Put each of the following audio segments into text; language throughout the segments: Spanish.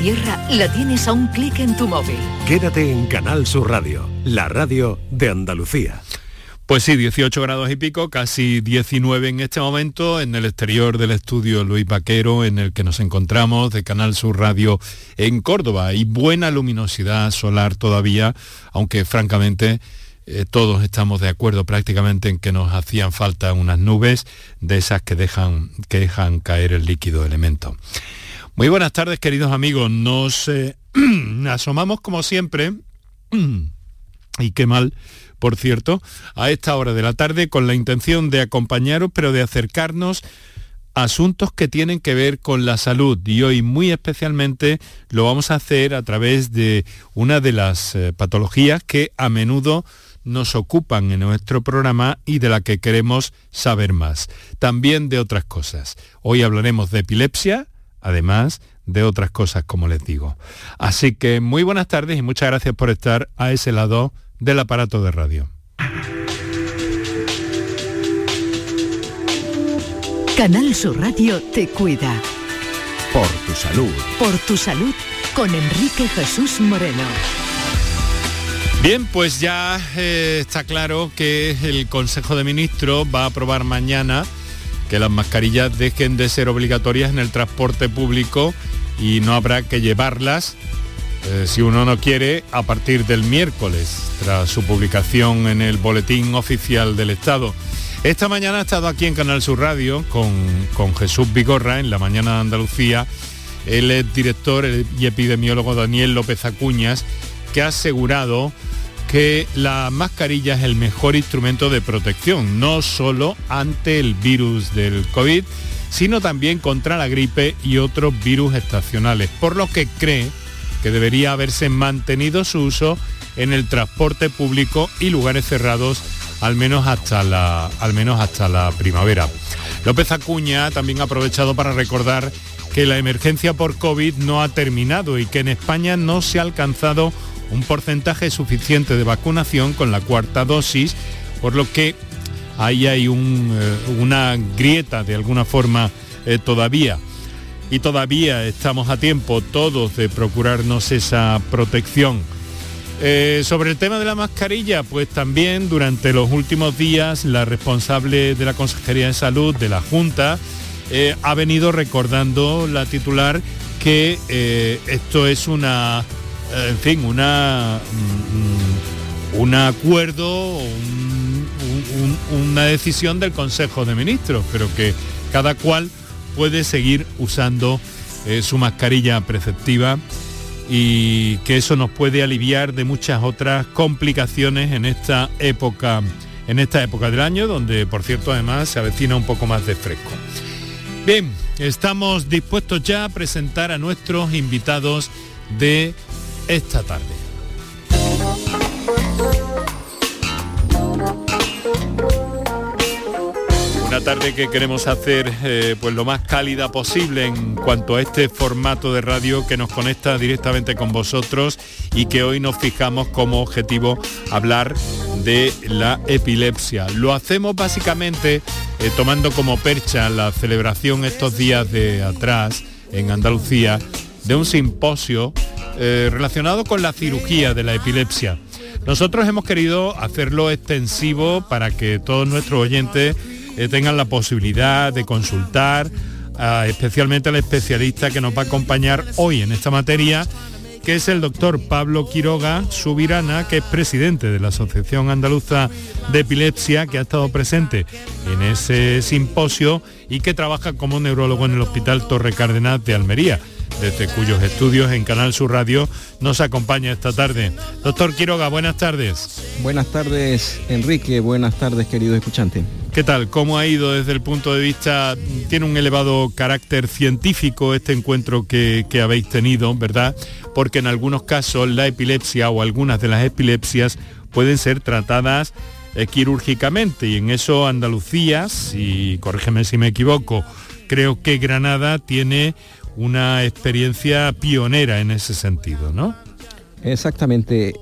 tierra la tienes a un clic en tu móvil. Quédate en Canal Sur Radio, la radio de Andalucía. Pues sí, 18 grados y pico, casi 19 en este momento, en el exterior del estudio Luis Vaquero, en el que nos encontramos, de Canal Sur Radio en Córdoba. Y buena luminosidad solar todavía, aunque francamente todos estamos de acuerdo prácticamente en que nos hacían falta unas nubes, de esas que dejan caer el líquido elemento. Muy buenas tardes, queridos amigos. Nos asomamos como siempre, y qué mal, por cierto, a esta hora de la tarde con la intención de acompañaros, pero de acercarnos a asuntos que tienen que ver con la salud. Y hoy muy especialmente lo vamos a hacer a través de una de las patologías que a menudo nos ocupan en nuestro programa y de la que queremos saber más. También de otras cosas. Hoy hablaremos de epilepsia, además de otras cosas, como les digo. Así que muy buenas tardes y muchas gracias por estar a ese lado del aparato de radio. Canal Sur Radio te cuida. Por tu salud. Por tu salud, con Enrique Jesús Moreno. Bien, pues ya está claro que el Consejo de Ministros va a aprobar mañana que las mascarillas dejen de ser obligatorias en el transporte público y no habrá que llevarlas, si uno no quiere, a partir del miércoles, tras su publicación en el Boletín Oficial del Estado. Esta mañana ha estado aquí en Canal Sur Radio con Jesús Bigorra en la mañana de Andalucía. Él es director y epidemiólogo Daniel López Acuñas, que ha asegurado que la mascarilla es el mejor instrumento de protección, no solo ante el virus del COVID, sino también contra la gripe y otros virus estacionales, por lo que cree que debería haberse mantenido su uso en el transporte público y lugares cerrados al menos hasta la primavera. López Acuña también ha aprovechado para recordar que la emergencia por COVID no ha terminado y que en España no se ha alcanzado un porcentaje suficiente de vacunación con la cuarta dosis, por lo que ahí hay una grieta de alguna forma todavía. Y todavía estamos a tiempo todos de procurarnos esa protección. Sobre el tema de la mascarilla, pues también durante los últimos días la responsable de la Consejería de Salud de la Junta ha venido recordando, la titular, que esto es un acuerdo, una decisión del Consejo de Ministros, pero que cada cual puede seguir usando su mascarilla preceptiva y que eso nos puede aliviar de muchas otras complicaciones en esta época del año, donde, por cierto, además se avecina un poco más de fresco. Bien, estamos dispuestos ya a presentar a nuestros invitados de esta tarde. Una tarde que queremos hacer pues lo más cálida posible en cuanto a este formato de radio que nos conecta directamente con vosotros y que hoy nos fijamos como objetivo hablar de la epilepsia. Lo hacemos básicamente tomando como percha la celebración estos días de atrás en Andalucía de un simposio relacionado con la cirugía de la epilepsia. Nosotros hemos querido hacerlo extensivo para que todos nuestros oyentes tengan la posibilidad de consultar especialmente al especialista que nos va a acompañar hoy en esta materia, que es el doctor Pablo Quiroga Subirana, que es presidente de la Asociación Andaluza de Epilepsia, que ha estado presente en ese simposio y que trabaja como neurólogo en el Hospital Torre Cárdenas de Almería, desde cuyos estudios en Canal Sur Radio nos acompaña esta tarde. Doctor Quiroga, buenas tardes. Buenas tardes, Enrique. Buenas tardes, querido escuchante. ¿Qué tal? ¿Cómo ha ido desde el punto de vista? Tiene un elevado carácter científico este encuentro que habéis tenido, ¿verdad? Porque en algunos casos la epilepsia o algunas de las epilepsias pueden ser tratadas quirúrgicamente, y en eso Andalucía, si corrígeme si me equivoco, creo que Granada tiene una experiencia pionera en ese sentido, ¿no? Exactamente.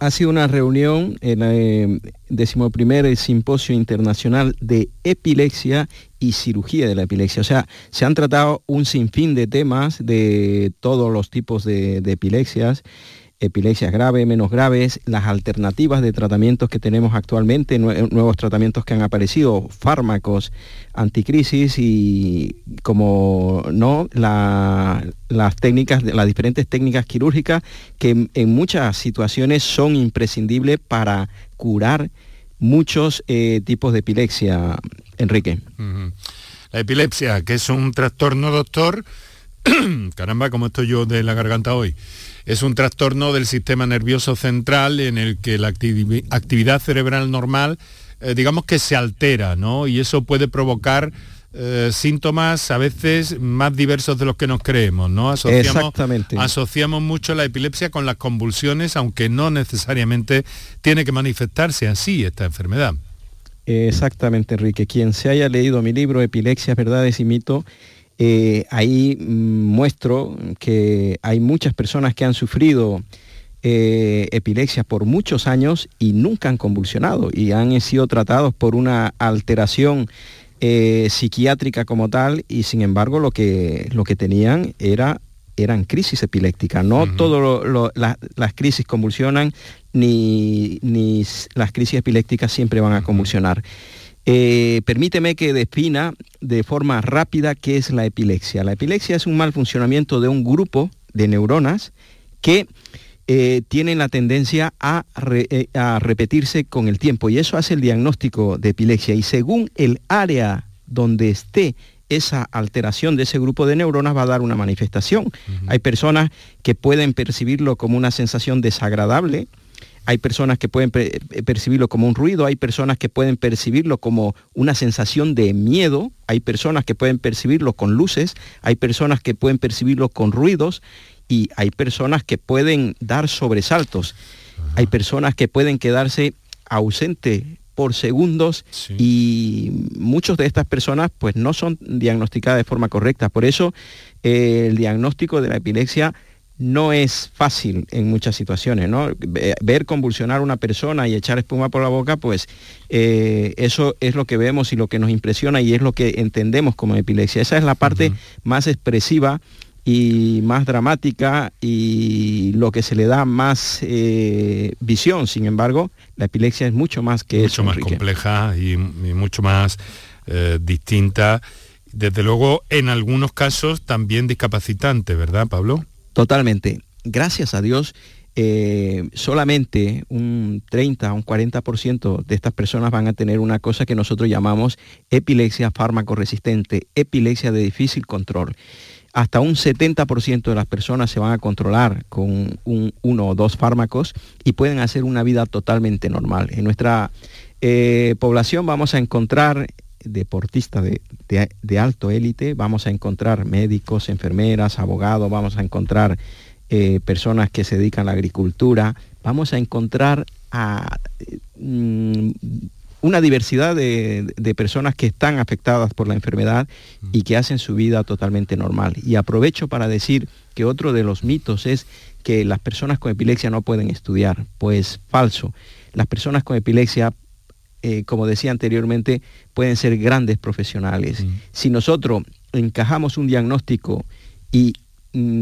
Ha sido una reunión en el 11º Simposio Internacional de Epilepsia y Cirugía de la Epilepsia. O sea, se han tratado un sinfín de temas de todos los tipos de epilepsias graves, menos graves, las alternativas de tratamientos que tenemos actualmente, nuevos tratamientos que han aparecido, fármacos, anticrisis y, como no, las diferentes técnicas quirúrgicas que en muchas situaciones son imprescindibles para curar muchos tipos de epilepsia, Enrique. La epilepsia, que es un trastorno, doctor, caramba, como estoy yo de la garganta hoy. Es un trastorno del sistema nervioso central en el que la actividad cerebral normal, digamos que se altera, ¿no? Y eso puede provocar síntomas a veces más diversos de los que nos creemos, ¿no? Asociamos mucho la epilepsia con las convulsiones, aunque no necesariamente tiene que manifestarse así esta enfermedad. Exactamente, Enrique. Quien se haya leído mi libro Epilepsias, Verdades y Mitos, ahí muestro que hay muchas personas que han sufrido epilepsia por muchos años y nunca han convulsionado y han sido tratados por una alteración psiquiátrica como tal, y sin embargo lo que tenían eran crisis epilépticas. No todas las crisis convulsionan, ni las crisis epilépticas siempre van a convulsionar. Permíteme que defina de forma rápida qué es la epilepsia. La epilepsia es un mal funcionamiento de un grupo de neuronas que tienen la tendencia a repetirse con el tiempo, y eso hace el diagnóstico de epilepsia, y según el área donde esté esa alteración de ese grupo de neuronas va a dar una manifestación. Hay personas que pueden percibirlo como una sensación desagradable. Hay personas que pueden percibirlo como un ruido, hay personas que pueden percibirlo como una sensación de miedo, hay personas que pueden percibirlo con luces, hay personas que pueden percibirlo con ruidos y hay personas que pueden dar sobresaltos. Ajá. Hay personas que pueden quedarse ausentes por segundos, sí. Y muchas de estas personas pues no son diagnosticadas de forma correcta. Por eso el diagnóstico de la epilepsia no es fácil en muchas situaciones, ¿no? Ver convulsionar a una persona y echar espuma por la boca, pues eso es lo que vemos y lo que nos impresiona y es lo que entendemos como epilepsia. Esa es la parte más expresiva y más dramática y lo que se le da más visión. Sin embargo, la epilepsia es mucho más que eso. Mucho más compleja y mucho más distinta. Desde luego, en algunos casos también discapacitante, ¿verdad, Pablo? Totalmente. Gracias a Dios, solamente un 30 o un 40% de estas personas van a tener una cosa que nosotros llamamos epilepsia fármaco-resistente, epilepsia de difícil control. Hasta un 70% de las personas se van a controlar con uno o dos fármacos y pueden hacer una vida totalmente normal. En nuestra población vamos a encontrar deportistas de alto élite, vamos a encontrar médicos, enfermeras, abogados, vamos a encontrar personas que se dedican a la agricultura, vamos a encontrar una diversidad de personas que están afectadas por la enfermedad y que hacen su vida totalmente normal. Y aprovecho para decir que otro de los mitos es que las personas con epilepsia no pueden estudiar. Pues falso. Las personas con epilepsia, como decía anteriormente, pueden ser grandes profesionales. Si nosotros encajamos un diagnóstico y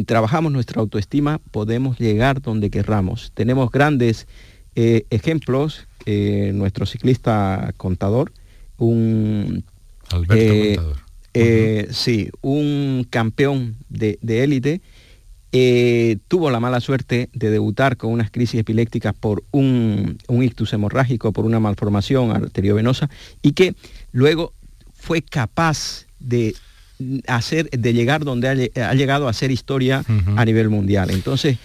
trabajamos nuestra autoestima, podemos llegar donde querramos. Tenemos grandes ejemplos. Nuestro ciclista Contador, Alberto Contador. Sí, un campeón de élite, tuvo la mala suerte de debutar con unas crisis epilépticas por un ictus hemorrágico, por una malformación arteriovenosa, y que luego fue capaz de llegar donde ha llegado a hacer historia a nivel mundial. Entonces,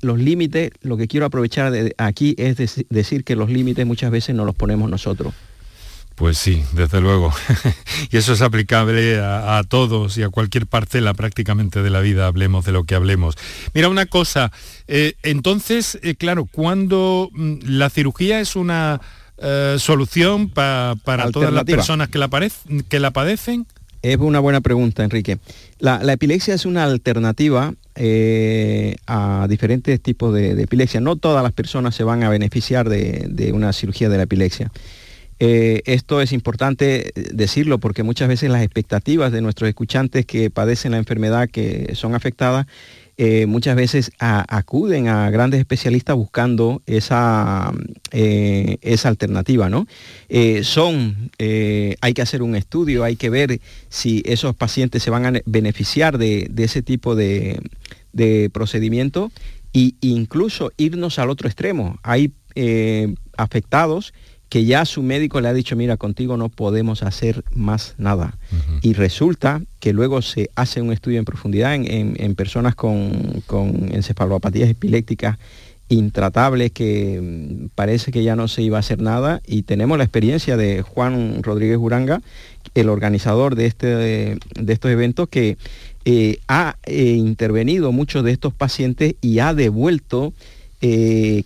los límites, lo que quiero aprovechar aquí es decir que los límites muchas veces no los ponemos nosotros. Pues sí, desde luego. Y eso es aplicable a todos y a cualquier parcela prácticamente de la vida, hablemos de lo que hablemos. Mira, una cosa, claro, cuando la cirugía es una solución para todas las personas que la padecen. Es una buena pregunta, Enrique. La epilepsia es una alternativa a diferentes tipos de epilepsia. No todas las personas se van a beneficiar de una cirugía de la epilepsia. Esto es importante decirlo porque muchas veces las expectativas de nuestros escuchantes que padecen la enfermedad, que son afectadas, muchas veces acuden a grandes especialistas buscando esa alternativa, ¿no? Hay que hacer un estudio, hay que ver si esos pacientes se van a beneficiar de ese tipo de procedimiento e incluso irnos al otro extremo. Hay afectados que ya su médico le ha dicho, mira, contigo no podemos hacer más nada. Uh-huh. Y resulta que luego se hace un estudio en profundidad en personas con encefalopatías epilépticas intratables que parece que ya no se iba a hacer nada, y tenemos la experiencia de Juan Rodríguez Uranga, el organizador de estos eventos, que intervenido muchos de estos pacientes y ha devuelto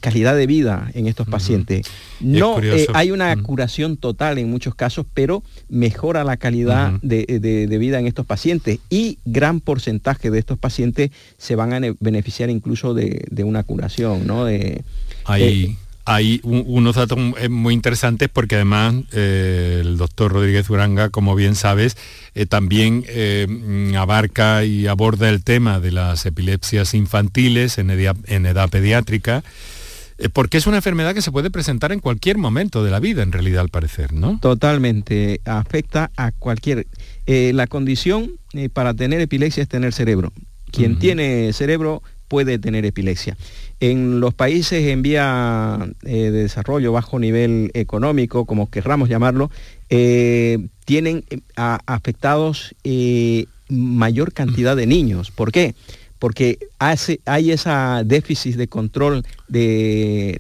calidad de vida en estos pacientes. No hay una curación total en muchos casos, pero mejora la calidad de vida en estos pacientes, y gran porcentaje de estos pacientes se van a beneficiar incluso de una curación, ¿no? Hay unos datos muy interesantes porque además el doctor Rodríguez Uranga, como bien sabes, también abarca y aborda el tema de las epilepsias infantiles en edad pediátrica, porque es una enfermedad que se puede presentar en cualquier momento de la vida, en realidad, al parecer, ¿no? Totalmente, afecta a cualquier... la condición para tener epilepsia es tener cerebro. Quien tiene cerebro puede tener epilepsia. En los países en vía de desarrollo, bajo nivel económico, como querramos llamarlo, tienen afectados mayor cantidad de niños. ¿Por qué? Porque hay esa déficit de control, el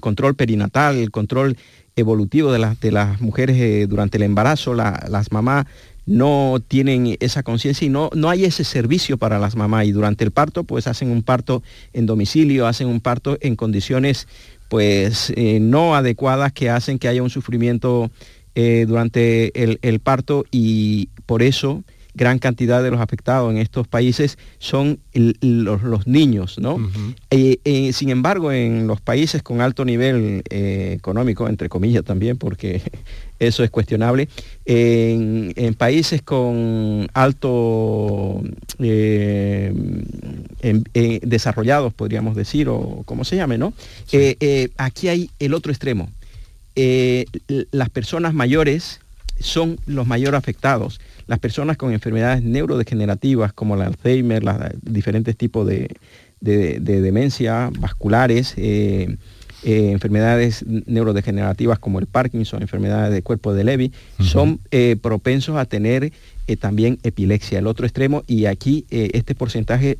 control perinatal, el control evolutivo de las mujeres durante el embarazo. Las mamás no tienen esa conciencia y no hay ese servicio para las mamás, y durante el parto pues hacen un parto en domicilio, hacen un parto en condiciones pues no adecuadas, que hacen que haya un sufrimiento durante el parto, y por eso gran cantidad de los afectados en estos países son los niños, ¿no? Uh-huh. Sin embargo, en los países con alto nivel económico, entre comillas también, porque eso es cuestionable, en países con alto desarrollados, podríamos decir, o como se llame, ¿no? Sí. Aquí hay el otro extremo. Las personas mayores son los mayores afectados. Las personas con enfermedades neurodegenerativas como el Alzheimer, los diferentes tipos de demencia, vasculares, enfermedades neurodegenerativas como el Parkinson, enfermedades de cuerpo de Lewy, son propensos a tener también epilepsia, el otro extremo, y aquí este porcentaje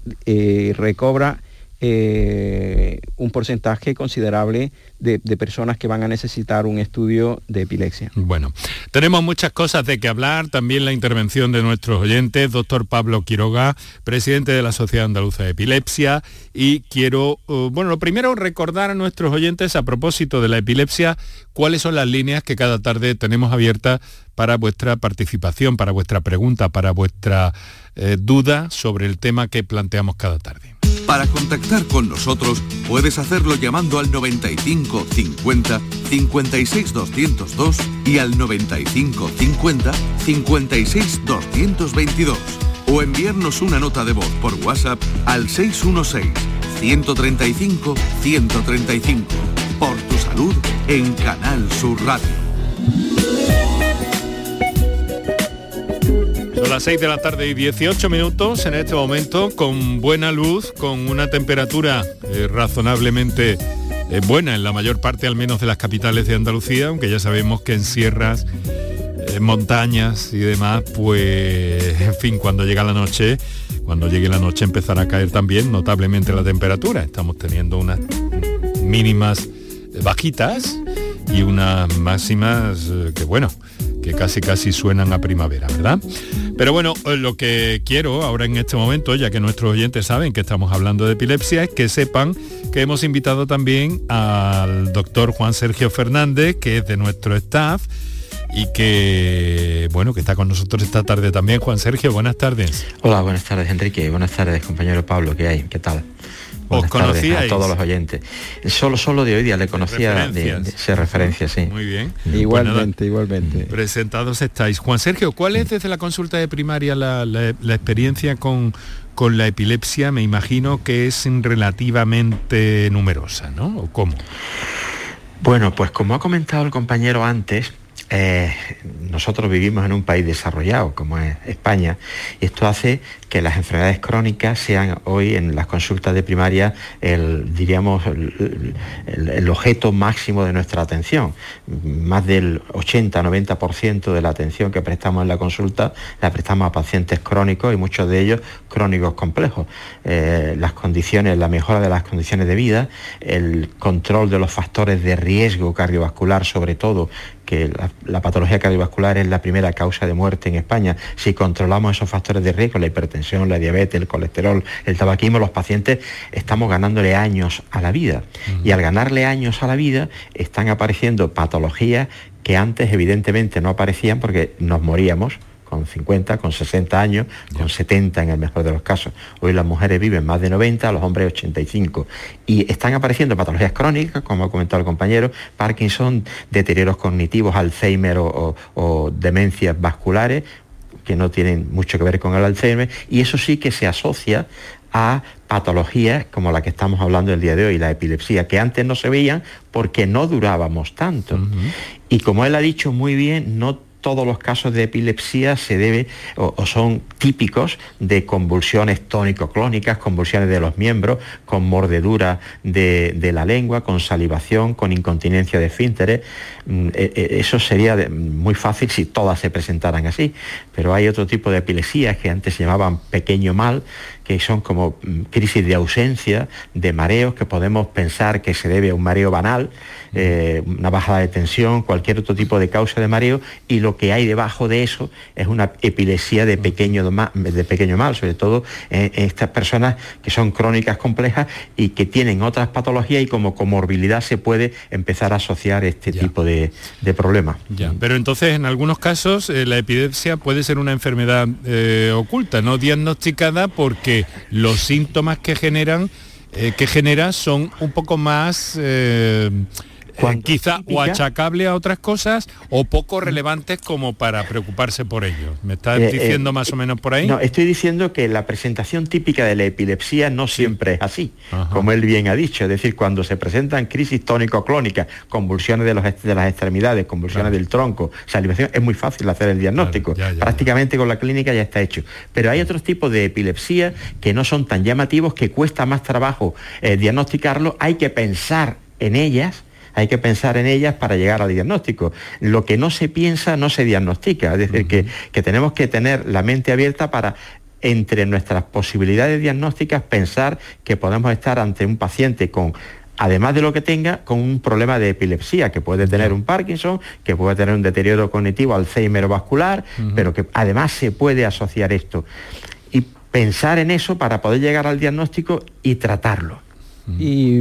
recobra un porcentaje considerable de personas que van a necesitar un estudio de epilepsia. Bueno, tenemos muchas cosas de que hablar, también la intervención de nuestros oyentes. Doctor Pablo Quiroga, presidente de la Sociedad Andaluza de Epilepsia, y quiero, lo primero, recordar a nuestros oyentes a propósito de la epilepsia, cuáles son las líneas que cada tarde tenemos abiertas para vuestra participación, para vuestra pregunta, para vuestra duda sobre el tema que planteamos cada tarde. Para contactar con nosotros puedes hacerlo llamando al 95 50 56 202 y al 95 50 56 222 o enviarnos una nota de voz por WhatsApp al 616 135 135. Por tu salud en Canal Sur Radio. Son las 6 de la tarde y 18 minutos en este momento, con buena luz, con una temperatura razonablemente buena en la mayor parte, al menos de las capitales de Andalucía, aunque ya sabemos que en sierras, montañas y demás, pues en fin, cuando llegue la noche empezará a caer también notablemente la temperatura. Estamos teniendo unas mínimas bajitas y unas máximas que casi suenan a primavera, ¿verdad? Pero bueno, lo que quiero ahora en este momento, ya que nuestros oyentes saben que estamos hablando de epilepsia, es que sepan que hemos invitado también al doctor Juan Sergio Fernández, que es de nuestro staff, y que, bueno, que está con nosotros esta tarde también. Juan Sergio, buenas tardes. Hola, buenas tardes, Enrique. Buenas tardes, compañero Pablo. ¿Qué hay? ¿Qué tal? Buenas tardes a todos los oyentes. Solo de hoy día le conocía de referencia, sí. Muy bien. Igualmente. Presentados estáis. Juan Sergio, ¿cuál es desde la consulta de primaria la experiencia con la epilepsia? Me imagino que es relativamente numerosa, ¿no? ¿O cómo? Bueno, pues como ha comentado el compañero antes, nosotros vivimos en un país desarrollado como es España, y esto hace que las enfermedades crónicas sean hoy en las consultas de primaria el objeto máximo de nuestra atención. Más del 80-90% de la atención que prestamos en la consulta la prestamos a pacientes crónicos, y muchos de ellos crónicos complejos. Las condiciones, la mejora de las condiciones de vida, el control de los factores de riesgo cardiovascular, sobre todo, que la patología cardiovascular es la primera causa de muerte en España. Si controlamos esos factores de riesgo, la hipertensión, la diabetes, el colesterol, el tabaquismo, los pacientes estamos ganándole años a la vida. Y al ganarle años a la vida están apareciendo patologías que antes evidentemente no aparecían, porque nos moríamos con 50, con 60 años, con 70 en el mejor de los casos. Hoy las mujeres viven más de 90, los hombres 85. Y están apareciendo patologías crónicas, como ha comentado el compañero, Parkinson, deterioros cognitivos, Alzheimer o demencias vasculares, que no tienen mucho que ver con el Alzheimer, y eso sí que se asocia a patologías como la que estamos hablando el día de hoy, la epilepsia, que antes no se veían porque no durábamos tanto. Y como él ha dicho muy bien, no todos los casos de epilepsia se debe o son típicos de convulsiones tónico-clónicas, convulsiones de los miembros, con mordedura de la lengua, con salivación, con incontinencia de esfínteres. Eso sería muy fácil si todas se presentaran así. Pero hay otro tipo de epilepsias que antes se llamaban pequeño mal, que son como crisis de ausencia, de mareos, que podemos pensar que se debe a un mareo banal, una bajada de tensión, cualquier otro tipo de causa de mareo, y lo que hay debajo de eso es una epilepsia de pequeño mal, sobre todo en estas personas que son crónicas complejas y que tienen otras patologías, y como comorbilidad se puede empezar a asociar este tipo de problemas. Pero entonces, en algunos casos, la epilepsia puede ser una enfermedad oculta, no diagnosticada, porque los síntomas que genera son un poco más quizá o achacable a otras cosas o poco relevantes como para preocuparse por ello. ¿Me estás diciendo más o menos por ahí? No, estoy diciendo que la presentación típica de la epilepsia no siempre es así, como él bien ha dicho. Es decir, cuando se presentan crisis tónico-clónicas, convulsiones de las extremidades, convulsiones del tronco, salivación, es muy fácil hacer el diagnóstico. Prácticamente con la clínica ya está hecho. Pero hay otros tipos de epilepsia que no son tan llamativos, que cuesta más trabajo diagnosticarlo. Hay que pensar en ellas. Hay que pensar en ellas para llegar al diagnóstico. Lo que no se piensa no se diagnostica. Es decir, que tenemos que tener la mente abierta para, entre nuestras posibilidades diagnósticas, pensar que podemos estar ante un paciente con, además de lo que tenga, con un problema de epilepsia, que puede tener un Parkinson, que puede tener un deterioro cognitivo, Alzheimer vascular, pero que además se puede asociar esto. Y pensar en eso para poder llegar al diagnóstico y tratarlo. Y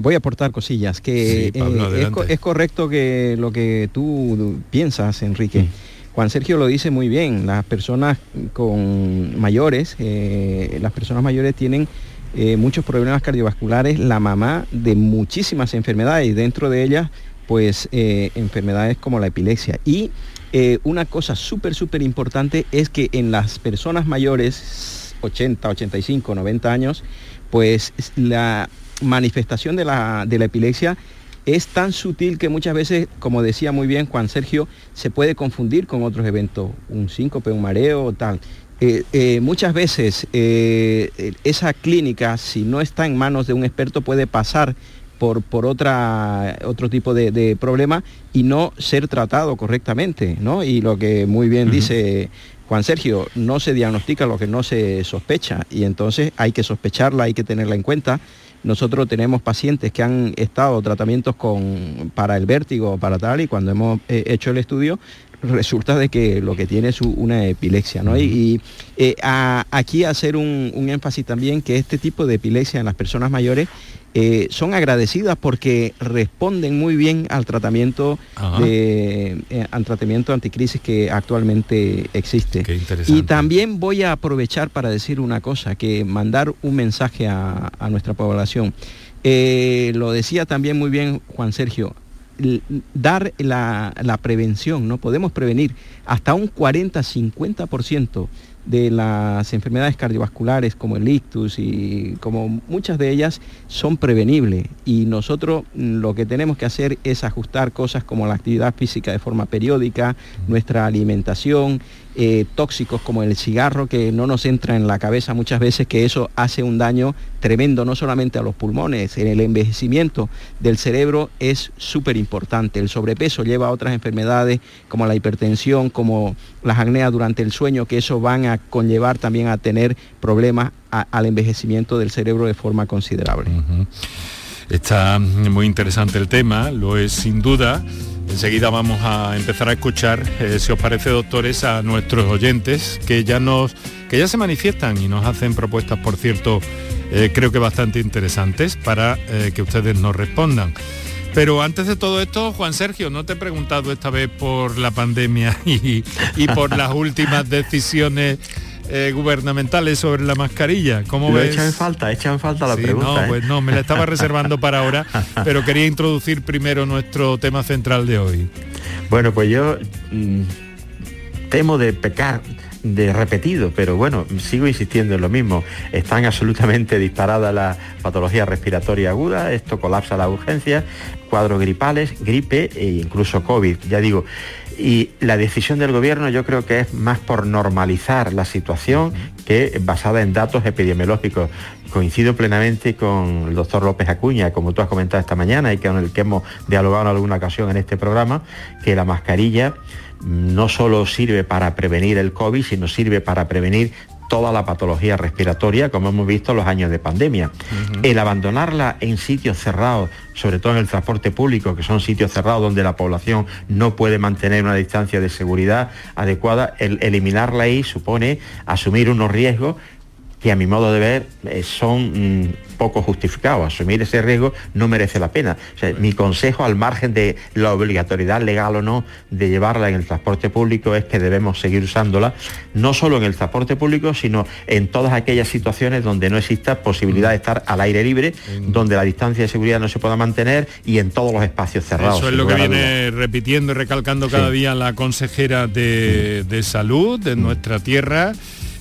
voy a aportar cosillas, que sí, Pablo, es correcto que lo que tú piensas, Enrique. Juan Sergio lo dice muy bien, las personas mayores tienen muchos problemas cardiovasculares, la mamá de muchísimas enfermedades, dentro de ellas, pues enfermedades como la epilepsia. Y una cosa súper importante es que en las personas mayores, 80, 85, 90 años, pues la manifestación de la epilepsia es tan sutil que muchas veces, como decía muy bien Juan Sergio, se puede confundir con otros eventos, un síncope, un mareo, tal. Muchas veces esa clínica, si no está en manos de un experto, puede pasar por otro tipo de problema y no ser tratado correctamente, ¿no? Y lo que muy bien dice Juan Sergio, no se diagnostica lo que no se sospecha, y entonces hay que sospecharla, hay que tenerla en cuenta. Nosotros tenemos pacientes que han estado tratamientos para el vértigo, para tal, y cuando hemos hecho el estudio resulta de que lo que tiene es una epilepsia, ¿no? Aquí hacer un énfasis también que este tipo de epilepsia en las personas mayores son agradecidas porque responden muy bien al tratamiento al tratamiento anticrisis que actualmente existe. Qué interesante. Y también voy a aprovechar para decir una cosa, que mandar un mensaje a nuestra población. Lo decía también muy bien Juan Sergio, dar la prevención, ¿no? Podemos prevenir hasta un 40-50% de las enfermedades cardiovasculares como el ictus y como muchas de ellas son prevenibles, y nosotros lo que tenemos que hacer es ajustar cosas como la actividad física de forma periódica, nuestra alimentación, tóxicos como el cigarro, que no nos entra en la cabeza muchas veces que eso hace un daño tremendo no solamente a los pulmones, el envejecimiento del cerebro es súper importante, el sobrepeso lleva a otras enfermedades como la hipertensión, como las apneas durante el sueño, que eso van a conllevar también a tener problemas al envejecimiento del cerebro de forma considerable. Uh-huh. Está muy interesante el tema, lo es sin duda. Enseguida vamos a empezar a escuchar, si os parece, doctores, a nuestros oyentes que ya se manifiestan y nos hacen propuestas, por cierto, creo que bastante interesantes para que ustedes nos respondan. Pero antes de todo esto, Juan Sergio, no te he preguntado esta vez por la pandemia y por las últimas decisiones gubernamentales sobre la mascarilla. ¿Cómo ves? Echa en falta la pregunta. No, pues no, me la estaba reservando para ahora, pero quería introducir primero nuestro tema central de hoy. Bueno, pues yo temo de pecar de repetido, pero bueno, sigo insistiendo en lo mismo. Están absolutamente disparadas las patologías respiratorias agudas, esto colapsa las urgencias, cuadros gripales, gripe e incluso COVID, ya digo. Y la decisión del gobierno yo creo que es más por normalizar la situación que basada en datos epidemiológicos. Coincido plenamente con el doctor López Acuña, como tú has comentado esta mañana y con el que hemos dialogado en alguna ocasión en este programa, que la mascarilla no solo sirve para prevenir el COVID, sino sirve para prevenir toda la patología respiratoria, como hemos visto en los años de pandemia. Uh-huh. El abandonarla en sitios cerrados, sobre todo en el transporte público, que son sitios cerrados donde la población no puede mantener una distancia de seguridad adecuada, el eliminarla ahí supone asumir unos riesgos que a mi modo de ver son poco justificados. Asumir ese riesgo no merece la pena. O sea, mi consejo, al margen de la obligatoriedad legal o no de llevarla en el transporte público, es que debemos seguir usándola, no solo en el transporte público, sino en todas aquellas situaciones donde no exista posibilidad de estar al aire libre, donde la distancia de seguridad no se pueda mantener, y en todos los espacios cerrados. Eso es lo que viene repitiendo y recalcando cada día la consejera de Salud de nuestra tierra.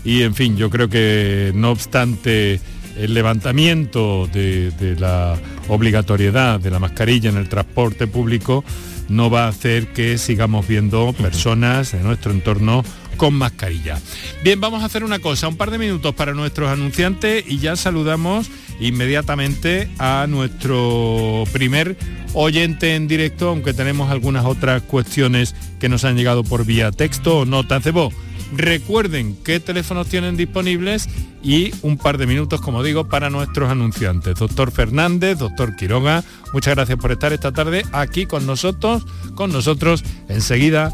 Y en fin, yo creo que no obstante el levantamiento de la obligatoriedad de la mascarilla en el transporte público no va a hacer que sigamos viendo personas en nuestro entorno con mascarilla. Bien, vamos a hacer una cosa, un par de minutos para nuestros anunciantes y ya saludamos inmediatamente a nuestro primer oyente en directo, aunque tenemos algunas otras cuestiones que nos han llegado por vía texto o notas de voz. Recuerden qué teléfonos tienen disponibles y un par de minutos, como digo, para nuestros anunciantes. Doctor Fernández, doctor Quiroga, muchas gracias por estar esta tarde aquí con nosotros. Enseguida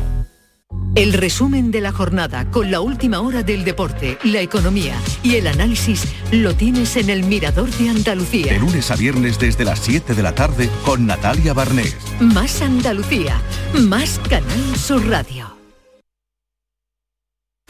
El resumen de la jornada con la última hora del deporte, la economía y el análisis lo tienes en El Mirador de Andalucía. De lunes a viernes desde las 7 de la tarde con Natalia Barnés. Más Andalucía, más Canal Sur Radio.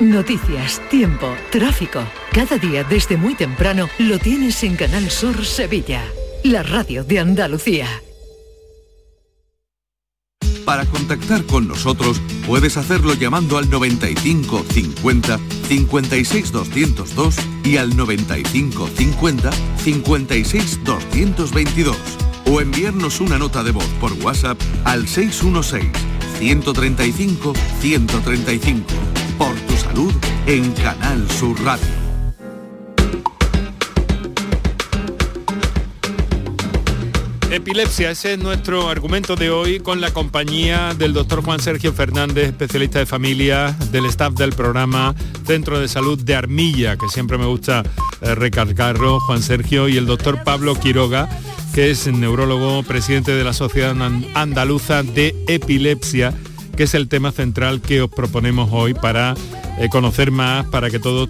Noticias, tiempo, tráfico. Cada día desde muy temprano lo tienes en Canal Sur Sevilla, la radio de Andalucía. Para contactar con nosotros puedes hacerlo llamando al 95 50 56 202 y al 95 50 56 222 o enviarnos una nota de voz por WhatsApp al 616 135 135. Por tu salud en Canal Sur Radio. Epilepsia, ese es nuestro argumento de hoy con la compañía del doctor Juan Sergio Fernández, especialista de familia, del staff del programa Centro de Salud de Armilla, que siempre me gusta recargarlo, Juan Sergio, y el doctor Pablo Quiroga, que es neurólogo, presidente de la Asociación Andaluza de Epilepsia, que es el tema central que os proponemos hoy para conocer más, para que todos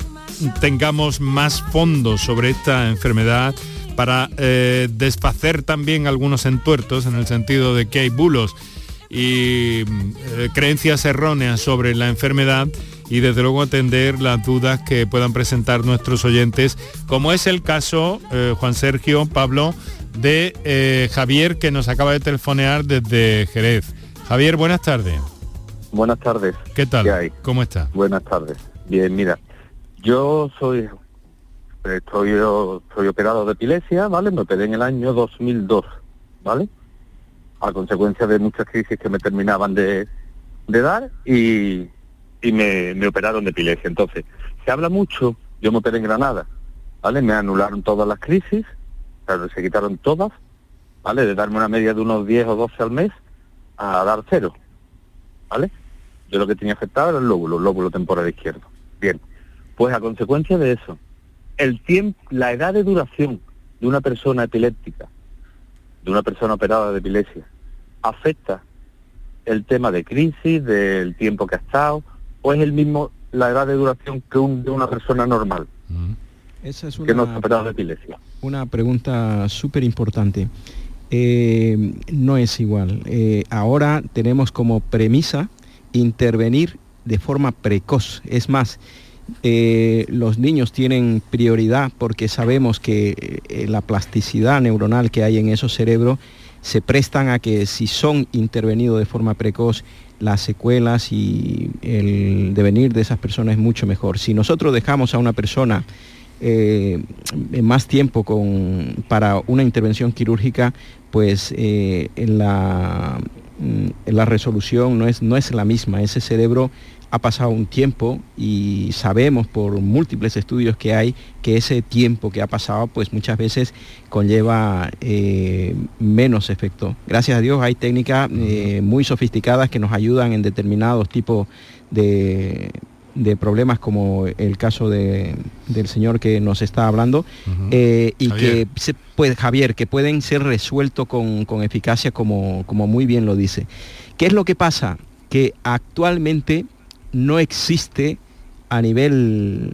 tengamos más fondo sobre esta enfermedad, para desfacer también algunos entuertos, en el sentido de que hay bulos y creencias erróneas sobre la enfermedad, y desde luego atender las dudas que puedan presentar nuestros oyentes, como es el caso, Juan Sergio, Pablo, de Javier, que nos acaba de telefonear desde Jerez. Javier, buenas tardes. Buenas tardes. ¿Qué tal? ¿Qué hay? ¿Cómo estás? Buenas tardes. Bien, mira, yo soy operado de epilepsia, ¿vale? Me operé en el año 2002, ¿vale? A consecuencia de muchas crisis que me terminaban de dar y me operaron de epilepsia. Entonces, se habla mucho, yo me operé en Granada, ¿vale? Me anularon todas las crisis, claro, se quitaron todas, ¿vale? De darme una media de unos 10 o 12 al mes, a dar cero, ¿vale? Yo lo que tenía afectado era el lóbulo temporal izquierdo. Bien, pues a consecuencia de eso, el tiempo, la edad de duración de una persona epiléptica, de una persona operada de epilepsia, afecta el tema de crisis, del tiempo que ha estado, o es el mismo la edad de duración que de una persona normal. Esa es una, que no está operada de epilepsia. Una pregunta súper importante. No es igual. Ahora tenemos como premisa intervenir de forma precoz. Es más, los niños tienen prioridad porque sabemos que la plasticidad neuronal que hay en esos cerebros se prestan a que si son intervenidos de forma precoz, las secuelas y el devenir de esas personas es mucho mejor. Si nosotros dejamos a una persona más tiempo para una intervención quirúrgica, pues la resolución no es la misma. Ese cerebro ha pasado un tiempo y sabemos por múltiples estudios que hay que ese tiempo que ha pasado pues muchas veces conlleva menos efecto. Gracias a Dios hay técnicas muy sofisticadas que nos ayudan en determinados tipos de problemas, como el caso del señor que nos está hablando, y Javier. Que pueden ser resueltos con eficacia, como muy bien lo dice. ¿Qué es lo que pasa? Que actualmente no existe a nivel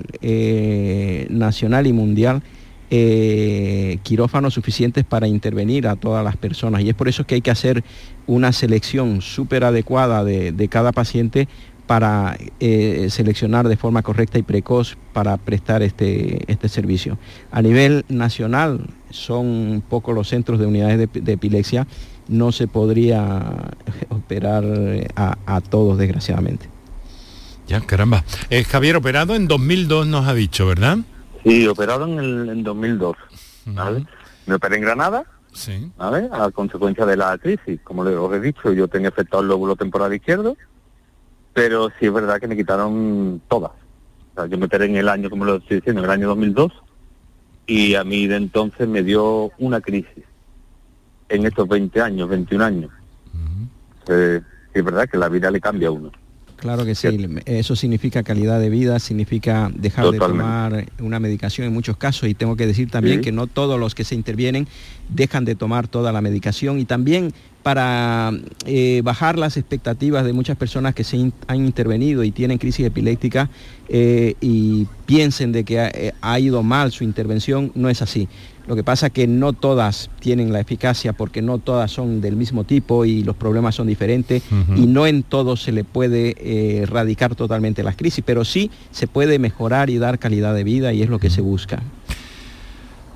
nacional y mundial quirófanos suficientes para intervenir a todas las personas, y es por eso que hay que hacer una selección súper adecuada de cada paciente para seleccionar de forma correcta y precoz para prestar este servicio. A nivel nacional son pocos los centros de unidades de epilepsia, no se podría operar a todos, desgraciadamente. Ya, caramba. Javier, operado en 2002 nos ha dicho, ¿verdad? Sí, operado en 2002, ¿vale? Me operé en Granada, sí, ¿vale? A consecuencia de la crisis, como os he dicho, yo tenía afectado el lóbulo temporal izquierdo, pero sí es verdad que me quitaron todas. O sea, yo me operé en el año, como lo estoy diciendo, en el año 2002, y a mí de entonces me dio una crisis. En estos 20 años, 21 años. Sí es verdad que la vida le cambia a uno. Claro que sí, eso significa calidad de vida, significa dejar de tomar una medicación en muchos casos, y tengo que decir también que no todos los que se intervienen dejan de tomar toda la medicación, y también para bajar las expectativas de muchas personas que se han intervenido y tienen crisis epiléptica y piensen de que ha ido mal su intervención, no es así. Lo que pasa es que no todas tienen la eficacia porque no todas son del mismo tipo y los problemas son diferentes y no en todos se le puede erradicar totalmente las crisis, pero sí se puede mejorar y dar calidad de vida y es lo que se busca.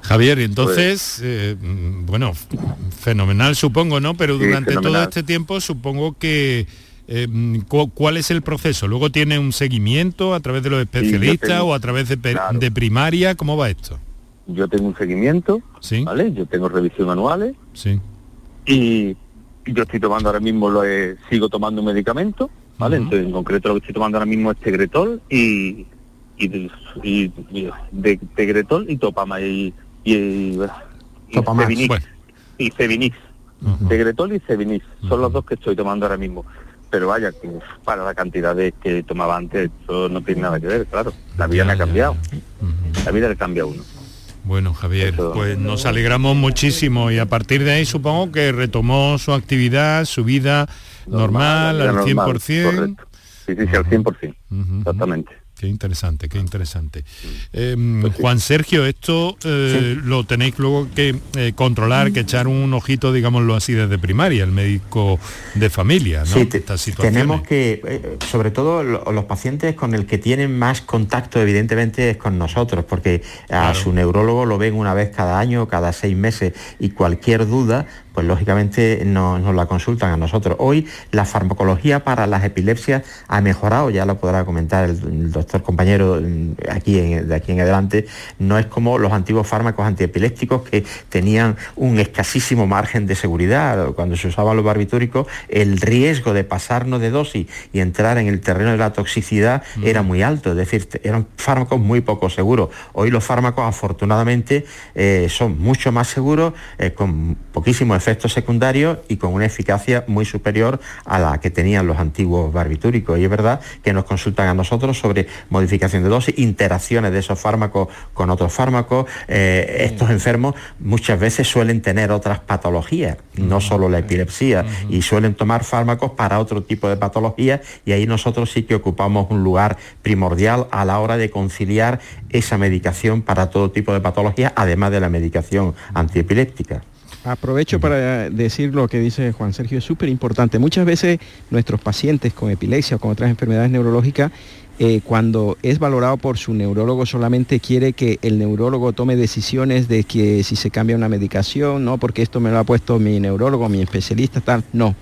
Javier, entonces, pues, bueno, fenomenal supongo, ¿no? Pero durante todo este tiempo supongo que... ¿cuál es el proceso? ¿Luego tiene un seguimiento a través de los especialistas o a través de primaria? ¿Cómo va esto? Yo tengo un seguimiento, ¿vale? Yo tengo revisión anuales y yo estoy tomando ahora mismo, sigo tomando un medicamento, ¿vale? Entonces, en concreto, lo que estoy tomando ahora mismo es Tegretol y Tegretol y Topama y Sevinix. Bueno. Y Sevinix. Tegretol y Sevinix. Son los dos que estoy tomando ahora mismo. Pero vaya, para la cantidad de que tomaba antes, eso no tiene nada que ver, claro. La vida le ha cambiado. La vida le cambia a uno. Bueno, Javier, pues nos alegramos muchísimo y a partir de ahí supongo que retomó su actividad, su vida normal al 100%. Correcto. Sí, al 100%, exactamente. Qué interesante. Juan Sergio, esto lo tenéis luego que controlar, que echar un ojito, digámoslo así, desde primaria, el médico de familia, ¿no? Sí, estas situaciones. Tenemos que, sobre todo los pacientes con el que tienen más contacto, evidentemente, es con nosotros, porque a su neurólogo lo ven una vez cada año, cada 6 meses, y cualquier duda, pues lógicamente nos la consultan a nosotros. Hoy la farmacología para las epilepsias ha mejorado, ya lo podrá comentar el doctor compañero de aquí en adelante, no es como los antiguos fármacos antiepilépticos que tenían un escasísimo margen de seguridad. Cuando se usaban los barbitúricos, el riesgo de pasarnos de dosis y entrar en el terreno de la toxicidad era muy alto, es decir, eran fármacos muy poco seguros. Hoy los fármacos afortunadamente son mucho más seguros, con poquísimo efecto secundarios y con una eficacia muy superior a la que tenían los antiguos barbitúricos. Y es verdad que nos consultan a nosotros sobre modificación de dosis, interacciones de esos fármacos con otros fármacos. Estos enfermos muchas veces suelen tener otras patologías, no solo la epilepsia, y suelen tomar fármacos para otro tipo de patologías, y ahí nosotros sí que ocupamos un lugar primordial a la hora de conciliar esa medicación para todo tipo de patologías, además de la medicación antiepiléptica. Aprovecho para decir lo que dice Juan Sergio, es súper importante. Muchas veces nuestros pacientes con epilepsia o con otras enfermedades neurológicas, cuando es valorado por su neurólogo, solamente quiere que el neurólogo tome decisiones de que si se cambia una medicación, no, porque esto me lo ha puesto mi neurólogo, mi especialista, tal. No,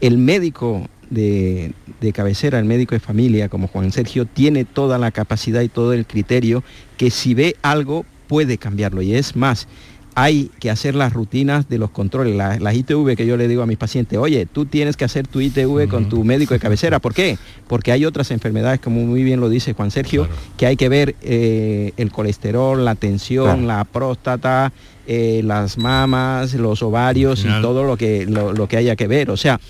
el médico de cabecera, el médico de familia, como Juan Sergio, tiene toda la capacidad y todo el criterio que si ve algo puede cambiarlo, y es más, hay que hacer las rutinas de los controles, las ITV que yo le digo a mis pacientes, oye, tú tienes que hacer tu ITV con tu médico de cabecera. ¿Por qué? Porque hay otras enfermedades, como muy bien lo dice Juan Sergio, que hay que ver el colesterol, la tensión, la próstata, las mamas, los ovarios y todo lo que haya que ver. O sea,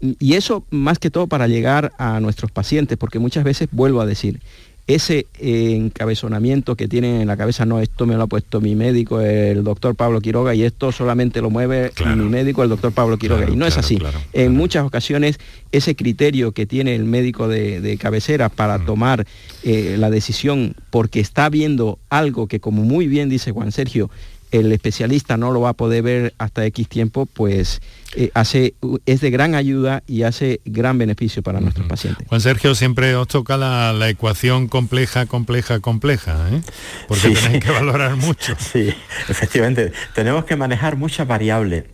y eso más que todo para llegar a nuestros pacientes, porque muchas veces, vuelvo a decir, ese encabezonamiento que tienen en la cabeza, no, esto me lo ha puesto mi médico, el doctor Pablo Quiroga, y esto solamente lo mueve mi médico, el doctor Pablo Quiroga, y no es así. En muchas ocasiones, ese criterio que tiene el médico de cabecera para tomar la decisión, porque está viendo algo que, como muy bien dice Juan Sergio, el especialista no lo va a poder ver hasta X tiempo, pues es de gran ayuda y hace gran beneficio para nuestros pacientes. Juan Sergio, siempre os toca la ecuación compleja, ¿eh? Porque tenéis que valorar mucho. Sí, efectivamente, tenemos que manejar muchas variables.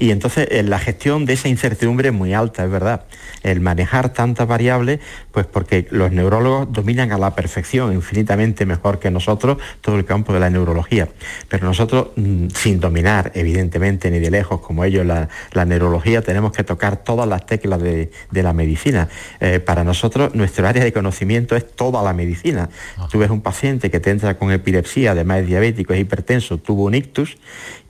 Y entonces la gestión de esa incertidumbre es muy alta, es verdad. El manejar tantas variables, pues porque los neurólogos dominan a la perfección, infinitamente mejor que nosotros, todo el campo de la neurología. Pero nosotros, sin dominar, evidentemente, ni de lejos como ellos, la neurología, tenemos que tocar todas las teclas de la medicina. Para nosotros, nuestro área de conocimiento es toda la medicina. Tú ves un paciente que te entra con epilepsia, además es diabético, es hipertenso, tuvo un ictus,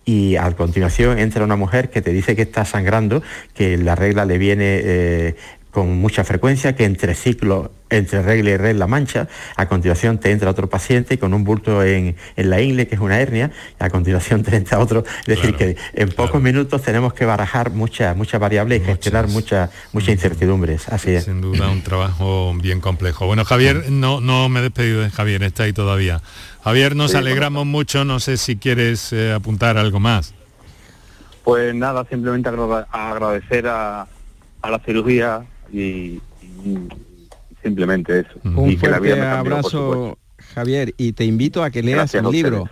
y a continuación entra una mujer que te dice que está sangrando, que la regla le viene con mucha frecuencia, que entre ciclos, entre regla y regla mancha, a continuación te entra otro paciente con un bulto en la ingle, que es una hernia, y a continuación te entra otro. Es decir, que en pocos minutos tenemos que barajar muchas variables y gestionar muchas incertidumbres. Así es. Sin duda, un trabajo bien complejo. Bueno, Javier, no me he despedido de Javier, está ahí todavía. Javier, nos alegramos mucho, no sé si quieres apuntar algo más. Pues nada, simplemente agradecer a la cirugía y simplemente eso. Un fuerte abrazo, Javier, y te invito a que leas el libro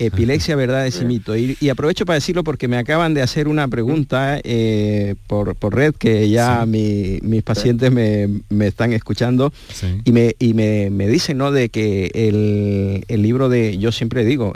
Epilepsia, Verdades y Mitos. Y aprovecho para decirlo porque me acaban de hacer una pregunta por red, que ya mis pacientes me están escuchando y me dicen, ¿no?, de que el libro yo siempre digo,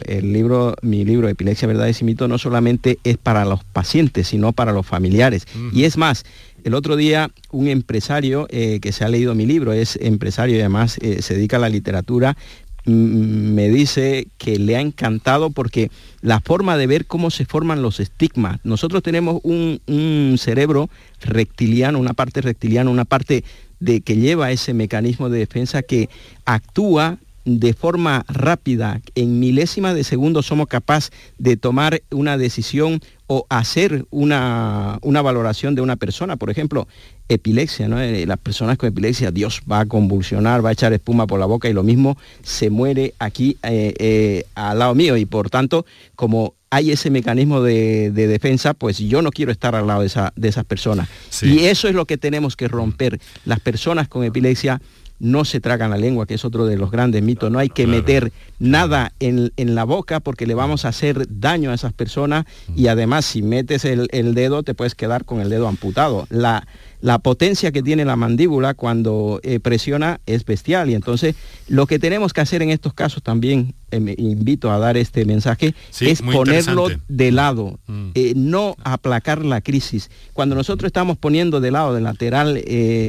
mi libro Epilepsia, Verdades y Mitos no solamente es para los pacientes, sino para los familiares. Y es más, el otro día un empresario que se ha leído mi libro, es empresario y además se dedica a la literatura, me dice que le ha encantado porque la forma de ver cómo se forman los estigmas. Nosotros tenemos un cerebro reptiliano, una parte reptiliana, una parte de que lleva ese mecanismo de defensa que actúa de forma rápida. En milésimas de segundo somos capaces de tomar una decisión o hacer una valoración de una persona. Por ejemplo, epilepsia, ¿no? Las personas con epilepsia, Dios, va a convulsionar, va a echar espuma por la boca, y lo mismo se muere aquí al lado mío, y por tanto, como hay ese mecanismo de defensa, pues yo no quiero estar al lado de esas personas. Y eso es lo que tenemos que romper. Las personas con epilepsia no se tragan la lengua, que es otro de los grandes mitos. No hay que meter nada en la boca porque le vamos a hacer daño a esas personas, y además si metes el dedo te puedes quedar con el dedo amputado. La potencia que tiene la mandíbula cuando presiona es bestial, y entonces lo que tenemos que hacer en estos casos también, me invito a dar este mensaje, es ponerlo de lado, no aplacar la crisis. Cuando nosotros estamos poniendo de lado, de lateral,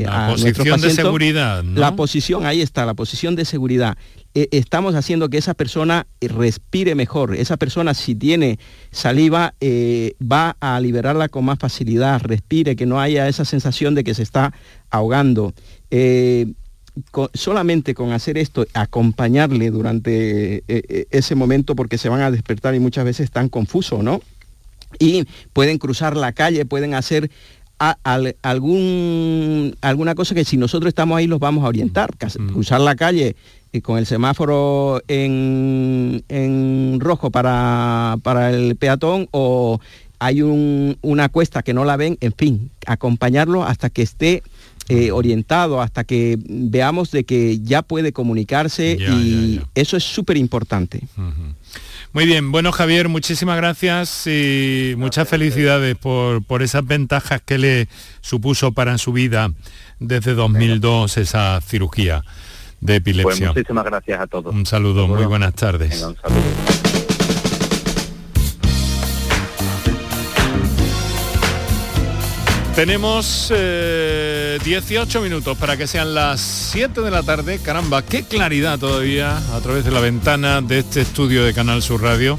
a nuestro paciente, de seguridad, ¿no?, la posición, ahí está, la posición de seguridad. Estamos haciendo que esa persona respire mejor. Esa persona, si tiene saliva, va a liberarla con más facilidad, respire, que no haya esa sensación de que se está ahogando. Solamente con hacer esto, acompañarle durante ese momento, porque se van a despertar y muchas veces están confusos, ¿no? Y pueden cruzar la calle, pueden hacer alguna cosa que si nosotros estamos ahí los vamos a orientar. Cruzar la calle y con el semáforo en rojo para el peatón, o hay una cuesta que no la ven, en fin, acompañarlo hasta que esté orientado, hasta que veamos de que ya puede comunicarse, y eso es súper importante. Muy bien, bueno, Javier, muchísimas gracias y muchas felicidades por esas ventajas que le supuso para su vida desde 2002 esa cirugía de epilepsia. Pues muchísimas gracias a todos. Un saludo, muy buenas tardes. Venga, un saludo. Tenemos 18 minutos para que sean las 7 de la tarde. Caramba, qué claridad todavía a través de la ventana de este estudio de Canal Sur Radio.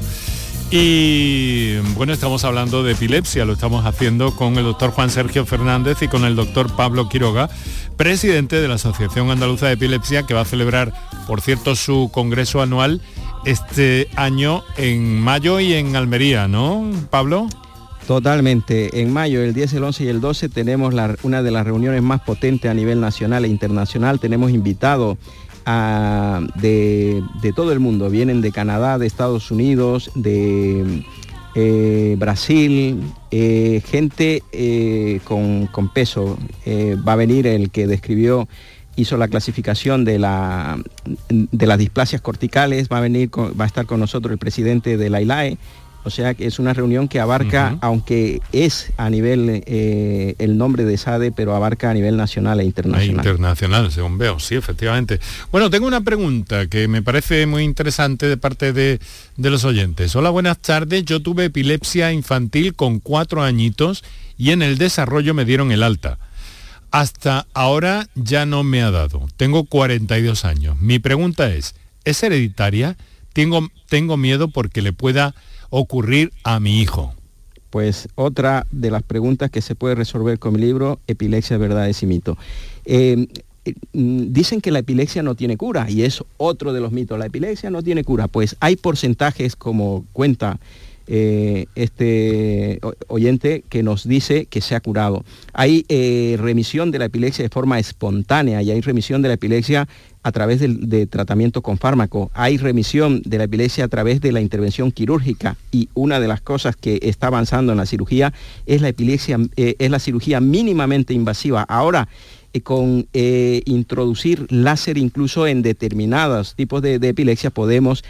Y bueno, estamos hablando de epilepsia, lo estamos haciendo con el doctor Juan Sergio Fernández y con el doctor Pablo Quiroga, presidente de la Asociación Andaluza de Epilepsia, que va a celebrar, por cierto, su congreso anual este año en mayo y en Almería, ¿no, Pablo? Totalmente. En mayo, el 10, el 11 y el 12, tenemos una de las reuniones más potentes a nivel nacional e internacional. Tenemos invitados de todo el mundo. Vienen de Canadá, de Estados Unidos, de Brasil, gente con peso. Va a venir el que hizo la clasificación de las displasias corticales. Va a estar con nosotros el presidente de la ILAE. O sea, que es una reunión que abarca, aunque es a nivel, el nombre de SADE, pero abarca a nivel nacional e internacional. Internacional, según veo, sí, efectivamente. Bueno, tengo una pregunta que me parece muy interesante de parte de los oyentes. Hola, buenas tardes. Yo tuve epilepsia infantil con 4 añitos y en el desarrollo me dieron el alta. Hasta ahora ya no me ha dado. Tengo 42 años. Mi pregunta ¿es hereditaria? Tengo miedo porque le pueda ocurrir a mi hijo. Pues otra de las preguntas que se puede resolver con mi libro, Epilepsia, verdades y mitos. Dicen que la epilepsia no tiene cura, y es otro de los mitos, la epilepsia no tiene cura. Pues hay porcentajes, como cuenta este oyente, que nos dice que se ha curado. Hay remisión de la epilepsia de forma espontánea, y hay remisión de la epilepsia a través de tratamiento con fármaco. Hay remisión de la epilepsia a través de la intervención quirúrgica, y una de las cosas que está avanzando en la cirugía es la epilepsia, es la cirugía mínimamente invasiva. Ahora, con introducir láser incluso en determinados tipos de epilepsia podemos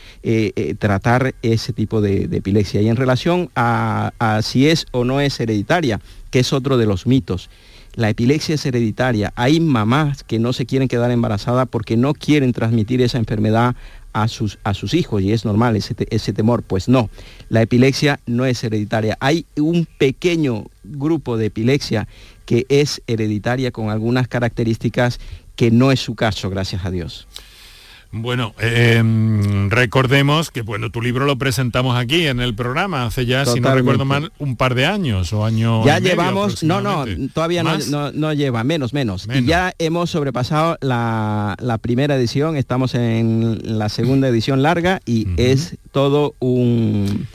tratar ese tipo de epilepsia. Y en relación a si es o no es hereditaria, que es otro de los mitos, la epilepsia es hereditaria. Hay mamás que no se quieren quedar embarazadas porque no quieren transmitir esa enfermedad a sus hijos, y es normal ese temor. Pues no, la epilepsia no es hereditaria. Hay un pequeño grupo de epilepsia que es hereditaria con algunas características, que no es su caso, gracias a Dios. Bueno, recordemos que tu libro lo presentamos aquí en el programa hace ya, totalmente, si no recuerdo mal, un par de años o año ya y medio llevamos, todavía no lleva, menos. Y ya hemos sobrepasado la primera edición, estamos en la segunda edición larga, y es todo un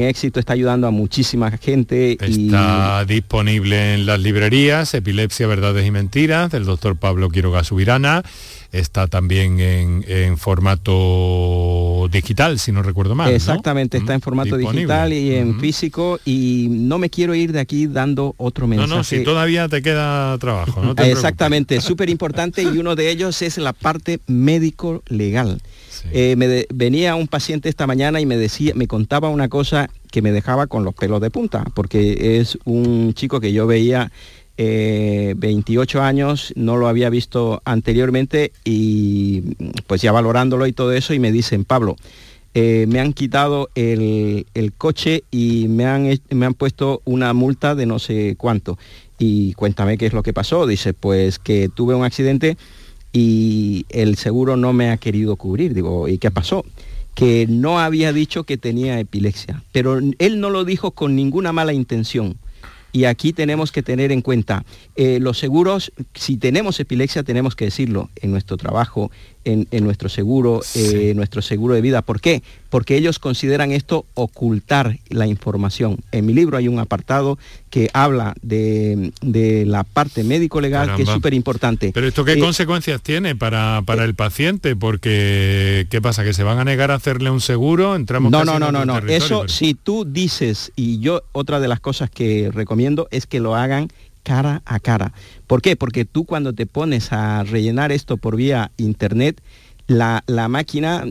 éxito, está ayudando a muchísima gente. Está disponible en las librerías, Epilepsia, verdades y mentiras, del doctor Pablo Quiroga Subirana. Está también en formato digital, si no recuerdo mal. Exactamente, ¿no? Está en formato digital y en físico, y no me quiero ir de aquí dando otro mensaje. No, si todavía te queda trabajo, no te exactamente, súper importante, y uno de ellos es la parte médico-legal. Sí. Venía un paciente esta mañana y me contaba una cosa que me dejaba con los pelos de punta, porque es un chico que yo veía 28 años, no lo había visto anteriormente, y pues ya valorándolo y todo eso, y me dicen: Pablo, me han quitado el coche y me han puesto una multa de no sé cuánto, y cuéntame qué es lo que pasó. Dice, pues que tuve un accidente y el seguro no me ha querido cubrir. Digo, ¿y qué pasó? Que no había dicho que tenía epilepsia, pero él no lo dijo con ninguna mala intención. Y aquí tenemos que tener en cuenta, los seguros, si tenemos epilepsia tenemos que decirlo en nuestro trabajo, en nuestro seguro, sí, nuestro seguro de vida. ¿Por qué? Porque ellos consideran esto ocultar la información. En mi libro hay un apartado que habla de la parte médico-legal, que es súper importante. Pero esto, ¿qué consecuencias tiene para el paciente? Porque, ¿qué pasa? ¿Que se van a negar a hacerle un seguro? Entramos no. Eso, pero si tú dices, y yo otra de las cosas que recomiendo es que lo hagan cara a cara. ¿Por qué? Porque tú, cuando te pones a rellenar esto por vía internet, la máquina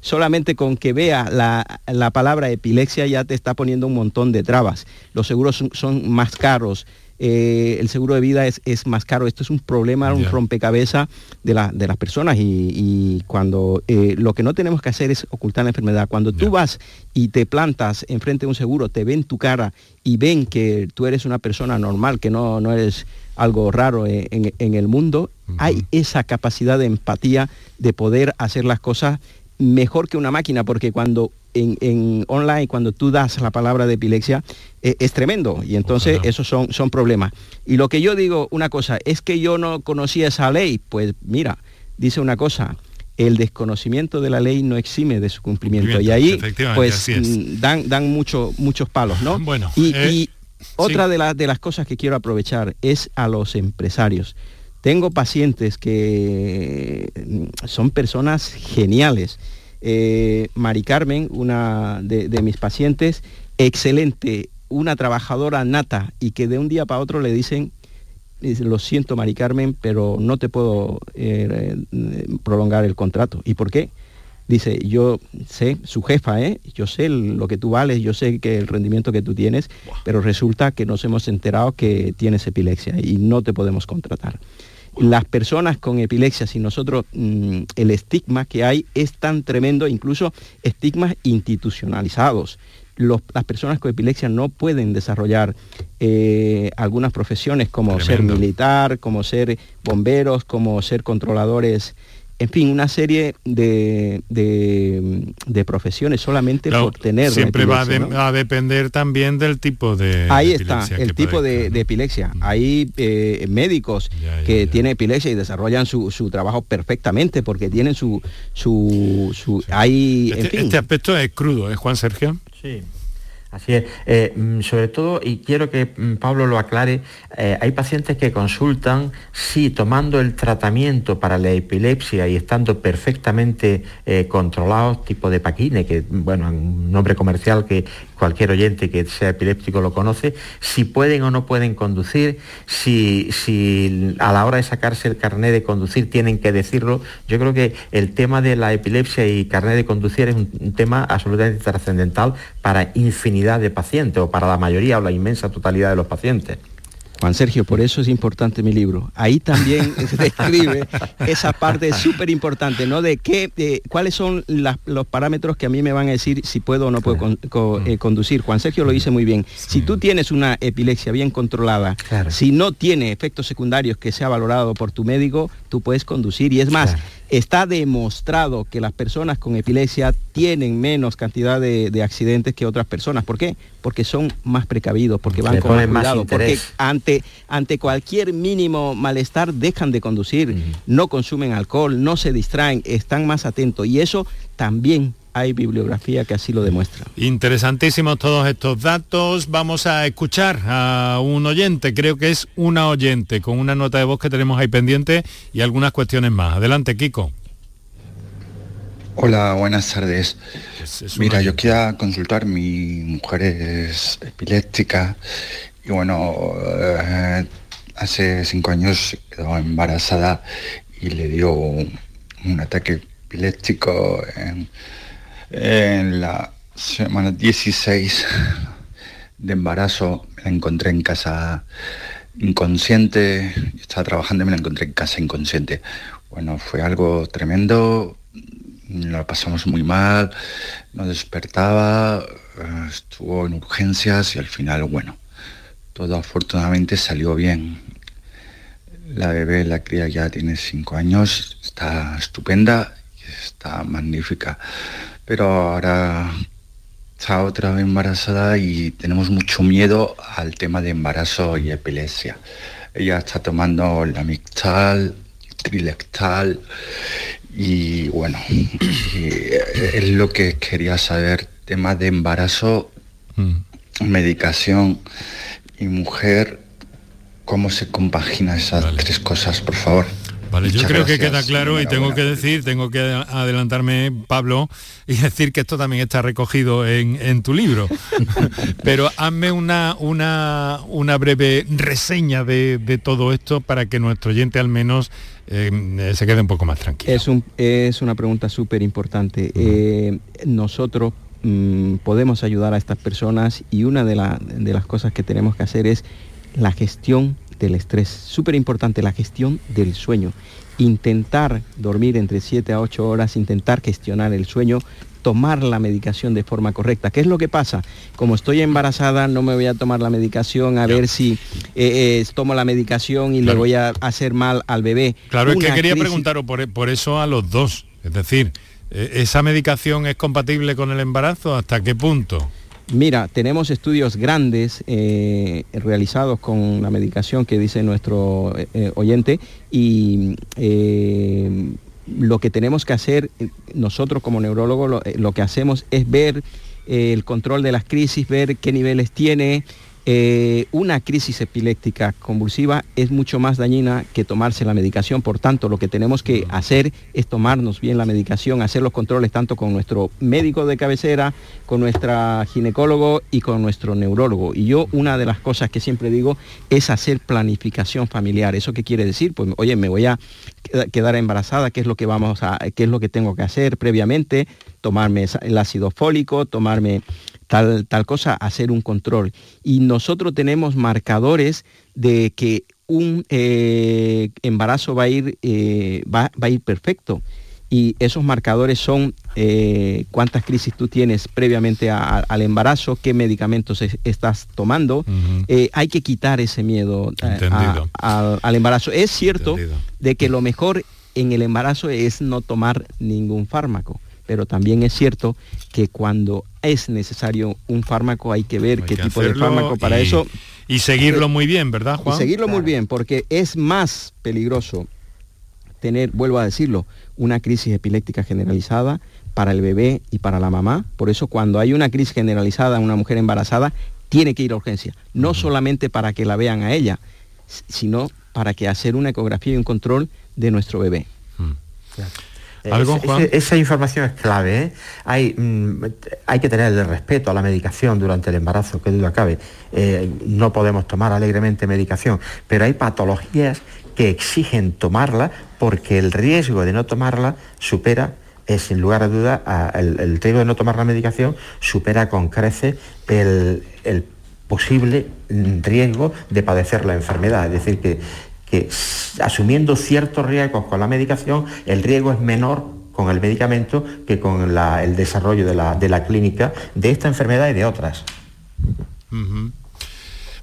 solamente con que vea la palabra epilepsia ya te está poniendo un montón de trabas. Los seguros son más caros, el seguro de vida es más caro. Esto es un problema, un rompecabezas de las personas, y cuando lo que no tenemos que hacer es ocultar la enfermedad. Cuando tú vas y te plantas enfrente de un seguro, te ven tu cara y ven que tú eres una persona normal, que no eres algo raro en el mundo, hay esa capacidad de empatía de poder hacer las cosas mejor que una máquina, porque cuando en online, cuando tú das la palabra de epilepsia, es tremendo, y entonces esos son problemas. Y lo que yo digo, una cosa, es que yo no conocía esa ley. Pues mira, dice una cosa: el desconocimiento de la ley no exime de su cumplimiento, y ahí pues dan muchos palos, ¿no? Bueno, y otra de las cosas que quiero aprovechar es a los empresarios. Tengo pacientes que son personas geniales. Mari Carmen, una de mis pacientes, excelente, una trabajadora nata, y que de un día para otro le dicen: lo siento, Mari Carmen, pero no te puedo prolongar el contrato. ¿Y por qué? Dice, yo sé, su jefa, yo sé lo que tú vales, yo sé que el rendimiento que tú tienes, pero resulta que nos hemos enterado que tienes epilepsia y no te podemos contratar. Las personas con epilepsia, si nosotros, el estigma que hay es tan tremendo, incluso estigmas institucionalizados. Las personas con epilepsia no pueden desarrollar algunas profesiones, como ser militar, como ser bomberos, como ser controladores En fin, una serie de profesiones solamente claro, por tener siempre epilepsia, va a depender también del tipo de ahí epilepsia está, el tipo de epilepsia. Hay médicos que tienen epilepsia y desarrollan su trabajo perfectamente porque tienen su sí. Hay, en fin. Este aspecto es crudo, ¿eh, Juan Sergio? Sí. Así es, sobre todo, y quiero que Pablo lo aclare, hay pacientes que consultan si tomando el tratamiento para la epilepsia y estando perfectamente controlados, tipo de Paquine, que bueno, un nombre comercial que cualquier oyente que sea epiléptico lo conoce, si pueden o no pueden conducir, si a la hora de sacarse el carnet de conducir tienen que decirlo. Yo creo que el tema de la epilepsia y carnet de conducir es un tema absolutamente trascendental para infinidad de pacientes, o para la mayoría o la inmensa totalidad de los pacientes. Juan Sergio, por eso es importante mi libro. Ahí también se describe esa parte súper importante, ¿no? De qué, cuáles son los parámetros que a mí me van a decir si puedo o no puedo conducir. Juan Sergio lo dice muy bien. Sí. Si tú tienes una epilepsia bien controlada, claro. Si no tiene efectos secundarios que sea valorado por tu médico, tú puedes conducir. Y es más, claro. Está demostrado que las personas con epilepsia tienen menos cantidad de accidentes que otras personas. ¿Por qué? Porque son más precavidos, porque van con más cuidado, porque ante cualquier mínimo malestar dejan de conducir, no consumen alcohol, no se distraen, están más atentos. Y eso también hay bibliografía que así lo demuestra. Interesantísimos todos estos datos. Vamos a escuchar a un oyente, creo que es una oyente, con una nota de voz que tenemos ahí pendiente y algunas cuestiones más. Adelante, Kiko. Hola, buenas tardes. Mira, yo quería consultar, mi mujer es epiléptica y bueno, hace 5 años se quedó embarazada y le dio un ataque epiléptico en la semana 16 de embarazo. Me la encontré en casa inconsciente, yo estaba trabajando y me la encontré en casa inconsciente. Bueno, fue algo tremendo, la pasamos muy mal, no despertaba, estuvo en urgencias y al final, bueno, todo afortunadamente salió bien. La bebé, la cría ya tiene 5 años, está estupenda, está magnífica. Pero ahora está otra vez embarazada y tenemos mucho miedo al tema de embarazo y epilepsia. Ella está tomando la Mixtal, Trilectal y bueno, es lo que quería saber, tema de embarazo, medicación y mujer, ¿cómo se compagina esas tres cosas, por favor? Vale, yo creo que queda claro y tengo que adelantarme, Pablo, y decir que esto también está recogido en tu libro. Pero hazme una breve reseña de todo esto para que nuestro oyente al menos se quede un poco más tranquilo. Es una pregunta súper importante. Nosotros podemos ayudar a estas personas y una de las cosas que tenemos que hacer es la gestión del estrés, súper importante, la gestión del sueño, intentar dormir entre 7 a 8 horas, intentar gestionar el sueño, tomar la medicación de forma correcta. ¿Qué es lo que pasa? Como estoy embarazada, no me voy a tomar la medicación, a ver si tomo la medicación y le voy a hacer mal al bebé. Claro, es que quería preguntaros por eso a los dos, es decir, ¿esa medicación es compatible con el embarazo? ¿Hasta qué punto? Mira, tenemos estudios grandes realizados con la medicación que dice nuestro oyente y lo que tenemos que hacer nosotros como neurólogos, lo que hacemos es ver el control de las crisis, ver qué niveles tiene. Una crisis epiléptica convulsiva es mucho más dañina que tomarse la medicación, por tanto lo que tenemos que hacer es tomarnos bien la medicación, hacer los controles tanto con nuestro médico de cabecera, con nuestra ginecólogo y con nuestro neurólogo. Y yo una de las cosas que siempre digo es hacer planificación familiar. ¿Eso qué quiere decir? Pues oye, me voy a quedar embarazada, qué es lo que tengo que hacer previamente, tomarme el ácido fólico, tomarme tal cosa, hacer un control. Y nosotros tenemos marcadores de que un embarazo va a ir perfecto. Y esos marcadores son cuántas crisis tú tienes previamente al embarazo, qué medicamentos estás tomando. Hay que quitar ese miedo al embarazo. Es cierto de que lo mejor en el embarazo es no tomar ningún fármaco, pero también es cierto que cuando es necesario un fármaco hay que ver qué tipo de fármaco para eso. Y seguirlo muy bien, ¿verdad, Juan? Y seguirlo muy bien, porque es más peligroso tener, vuelvo a decirlo, una crisis epiléptica generalizada para el bebé y para la mamá. Por eso cuando hay una crisis generalizada en una mujer embarazada, tiene que ir a urgencia, no solamente para que la vean a ella, sino para que hacer una ecografía y un control de nuestro bebé. Esa información es clave, ¿eh? Hay que tener el respeto a la medicación durante el embarazo, que duda cabe. No podemos tomar alegremente medicación, pero hay patologías que exigen tomarla porque el riesgo de no tomarla supera, sin lugar a duda, el riesgo de no tomar la medicación supera con creces el posible riesgo de padecer la enfermedad. Es decir, que asumiendo ciertos riesgos con la medicación, el riesgo es menor con el medicamento que con el desarrollo de la clínica de esta enfermedad y de otras. Uh-huh.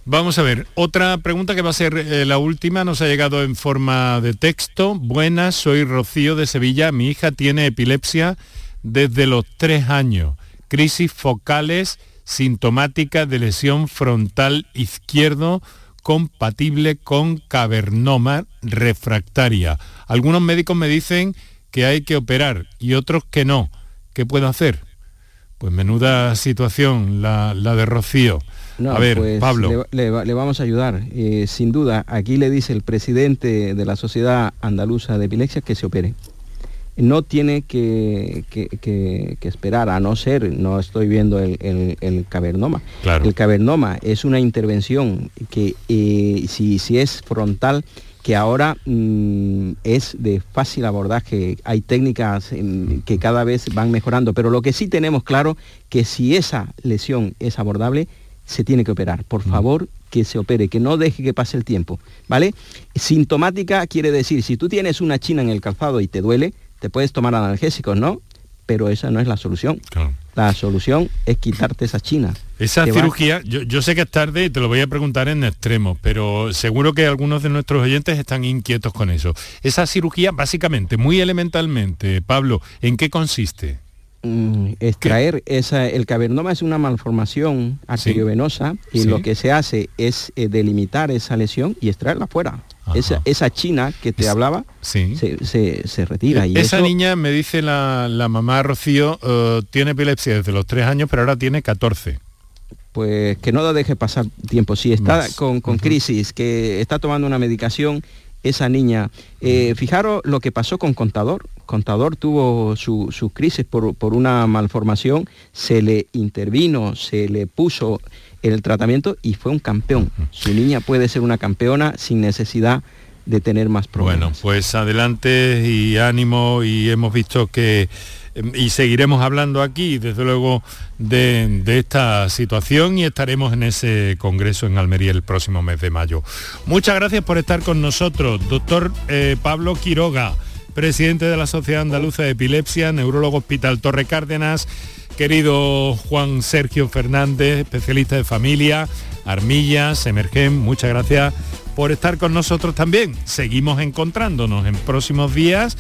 Vamos a ver, otra pregunta que va a ser la última, nos ha llegado en forma de texto. Buenas, soy Rocío de Sevilla, mi hija tiene epilepsia desde los 3 años, crisis focales sintomática de lesión frontal izquierdo compatible con cavernoma refractaria. Algunos médicos me dicen que hay que operar y otros que no. ¿Qué puedo hacer? Pues menuda situación la de Rocío. No, a ver, pues, Pablo. Le vamos a ayudar. Sin duda, aquí le dice el presidente de la Sociedad Andaluza de Epilepsia que se opere. No tiene que esperar, a no ser, no estoy viendo el cavernoma. Claro. El cavernoma es una intervención que, si es frontal, que ahora es de fácil abordaje, hay técnicas que cada vez van mejorando, pero lo que sí tenemos claro, que si esa lesión es abordable, se tiene que operar. Por favor, que se opere, que no deje que pase el tiempo, ¿vale? Sintomática quiere decir, si tú tienes una china en el calzado y te duele, te puedes tomar analgésicos, ¿no? Pero esa no es la solución. Claro. La solución es quitarte esa china. Esa cirugía, yo sé que es tarde y te lo voy a preguntar en extremo, pero seguro que algunos de nuestros oyentes están inquietos con eso. Esa cirugía, básicamente, muy elementalmente, Pablo, ¿en qué consiste? Extraer el cavernoma es una malformación arteriovenosa, ¿sí? Y lo que se hace es delimitar esa lesión y extraerla fuera. Esa china que te hablaba se retira. Y esa niña, me dice la mamá Rocío, tiene epilepsia desde los 3 años, pero ahora tiene 14. Pues que no la deje pasar tiempo. Si está con crisis, que está tomando una medicación, esa niña... fijaros lo que pasó con Contador. Contador tuvo su crisis por una malformación, se le intervino, se le puso el tratamiento y fue un campeón. Su niña puede ser una campeona sin necesidad de tener más problemas. Bueno, pues adelante y ánimo, y hemos visto que... y seguiremos hablando aquí, desde luego, de esta situación, y estaremos en ese congreso en Almería el próximo mes de mayo. Muchas gracias por estar con nosotros, doctor Pablo Quiroga, presidente de la Sociedad Andaluza de Epilepsia, neurólogo Hospital Torre Cárdenas, querido Juan Sergio Fernández, especialista de familia, Armillas, Emergen, muchas gracias por estar con nosotros también. Seguimos encontrándonos en próximos días,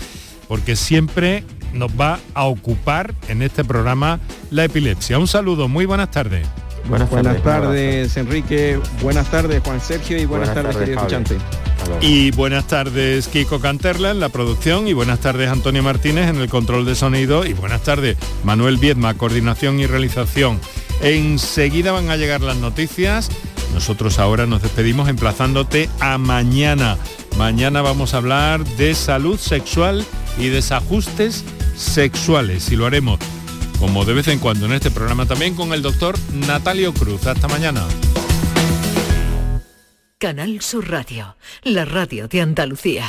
porque siempre nos va a ocupar en este programa la epilepsia. Un saludo, muy buenas tardes. Buenas tardes, Enrique. Buenas tardes, Juan Sergio, y buenas tardes, querido escuchante. Y buenas tardes, Kiko Canterla en la producción, y buenas tardes, Antonio Martínez en el control de sonido, y buenas tardes, Manuel Viedma, coordinación y realización. Enseguida van a llegar las noticias. Nosotros ahora nos despedimos emplazándote a mañana. Mañana vamos a hablar de salud sexual y desajustes sexuales, y lo haremos, como de vez en cuando en este programa, también con el doctor Natalio Cruz. Hasta mañana. Canal Sur Radio, la radio de Andalucía.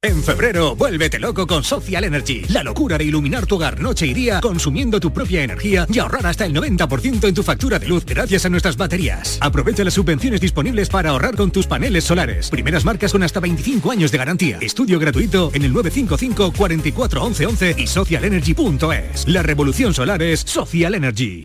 En febrero, vuélvete loco con Social Energy. La locura de iluminar tu hogar noche y día consumiendo tu propia energía y ahorrar hasta el 90% en tu factura de luz gracias a nuestras baterías. Aprovecha las subvenciones disponibles para ahorrar con tus paneles solares. Primeras marcas con hasta 25 años de garantía. Estudio gratuito en el 955 44 11 11 y socialenergy.es. La revolución solar es Social Energy.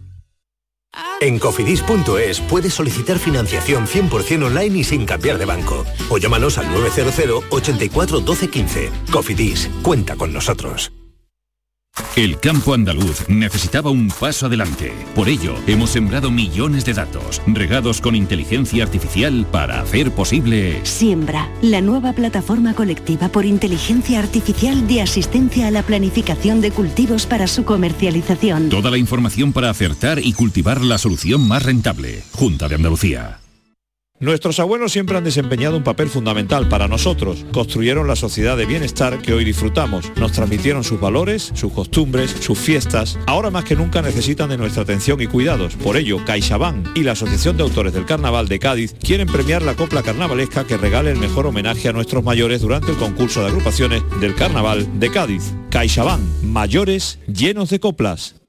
En Cofidis.es puedes solicitar financiación 100% online y sin cambiar de banco. O llámanos al 900 84 12 15. Cofidis, cuenta con nosotros. El campo andaluz necesitaba un paso adelante. Por ello, hemos sembrado millones de datos, regados con inteligencia artificial para hacer posible... Siembra, la nueva plataforma colectiva por inteligencia artificial de asistencia a la planificación de cultivos para su comercialización. Toda la información para acertar y cultivar la solución más rentable. Junta de Andalucía. Nuestros abuelos siempre han desempeñado un papel fundamental para nosotros. Construyeron la sociedad de bienestar que hoy disfrutamos. Nos transmitieron sus valores, sus costumbres, sus fiestas. Ahora más que nunca necesitan de nuestra atención y cuidados. Por ello, CaixaBank y la Asociación de Autores del Carnaval de Cádiz quieren premiar la copla carnavalesca que regale el mejor homenaje a nuestros mayores durante el concurso de agrupaciones del Carnaval de Cádiz. CaixaBank, mayores llenos de coplas.